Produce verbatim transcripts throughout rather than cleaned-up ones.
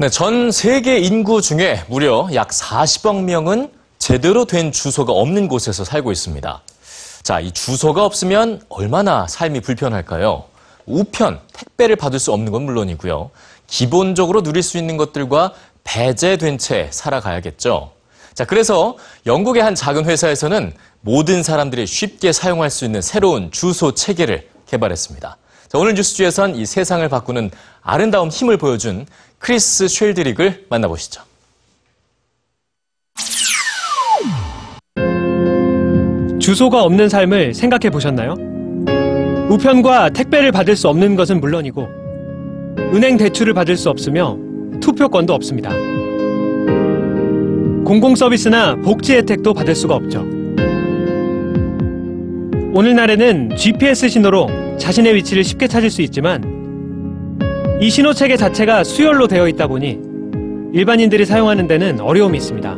네, 전 세계 인구 중에 무려 약 사십억 명은 제대로 된 주소가 없는 곳에서 살고 있습니다. 자, 이 주소가 없으면 얼마나 삶이 불편할까요? 우편, 택배를 받을 수 없는 건 물론이고요. 기본적으로 누릴 수 있는 것들과 배제된 채 살아가야겠죠. 자, 그래서 영국의 한 작은 회사에서는 모든 사람들이 쉽게 사용할 수 있는 새로운 주소 체계를 개발했습니다. 자, 오늘 뉴스지에선 이 세상을 바꾸는 아름다운 힘을 보여준 크리스 쉘드릭을 만나보시죠. 주소가 없는 삶을 생각해 보셨나요? 우편과 택배를 받을 수 없는 것은 물론이고 은행 대출을 받을 수 없으며 투표권도 없습니다. 공공서비스나 복지 혜택도 받을 수가 없죠. 오늘날에는 지피에스 신호로 자신의 위치를 쉽게 찾을 수 있지만 이 신호체계 자체가 수열로 되어 있다 보니 일반인들이 사용하는 데는 어려움이 있습니다.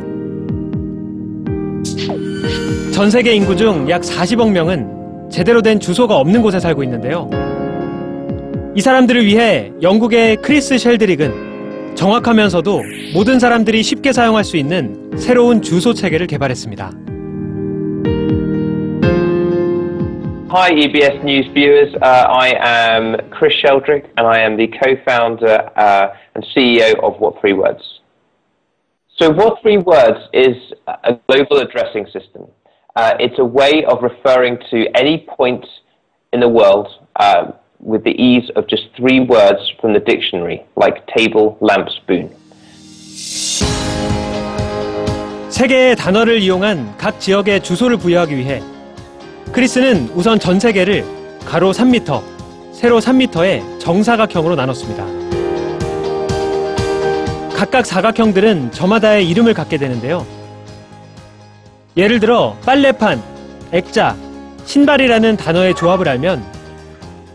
전 세계 인구 중 약 사십억 명은 제대로 된 주소가 없는 곳에 살고 있는데요. 이 사람들을 위해 영국의 크리스 쉘드릭은 정확하면서도 모든 사람들이 쉽게 사용할 수 있는 새로운 주소체계를 개발했습니다. Hi E B S News viewers, uh, I am Chris Sheldrick and I am the co-founder uh, and C E O of What three Words. So What three Words is a global addressing system. Uh, it's a way of referring to any point in the world uh, with the ease of just three words from the dictionary, like table, lamp, spoon. 세 개의 단어를 이용한 각 지역의 주소를 부여하기 위해 크리스는 우선 전 세계를 가로 삼 미터, 세로 삼 미터의 정사각형으로 나눴습니다. 각각 사각형들은 저마다의 이름을 갖게 되는데요. 예를 들어 빨래판, 액자, 신발이라는 단어의 조합을 알면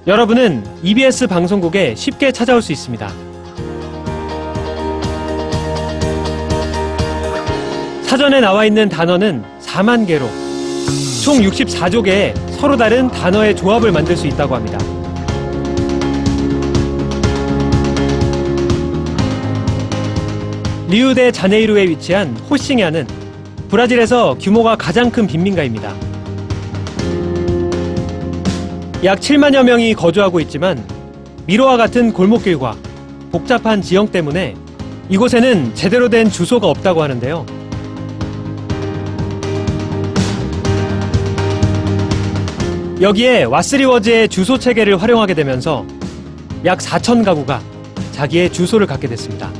여러분은 E B S 방송국에 쉽게 찾아올 수 있습니다. 사전에 나와 있는 단어는 사만 개로 총 육십사조 개의 서로 다른 단어의 조합을 만들 수 있다고 합니다. 리우데 자네이루에 위치한 호싱야는 브라질에서 규모가 가장 큰 빈민가입니다. 약 칠만여 명이 거주하고 있지만 미로와 같은 골목길과 복잡한 지형 때문에 이곳에는 제대로 된 주소가 없다고 하는데요. 여기에 왓쓰리워즈의 주소 체계를 활용하게 되면서 약 사천 가구가 자기의 주소를 갖게 됐습니다.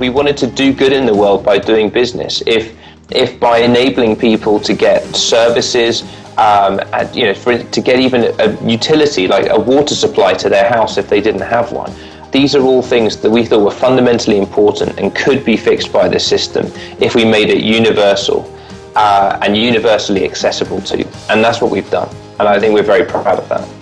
We wanted to do good in the world by doing business. If if by enabling people to get services, um, and, you know, for, to get even a utility like a water supply to their house if they didn't have one. These are all things that we thought were fundamentally important and could be fixed by the system if we made it universal. Uh, and universally accessible to. And that's what we've done. And I think we're very proud of that.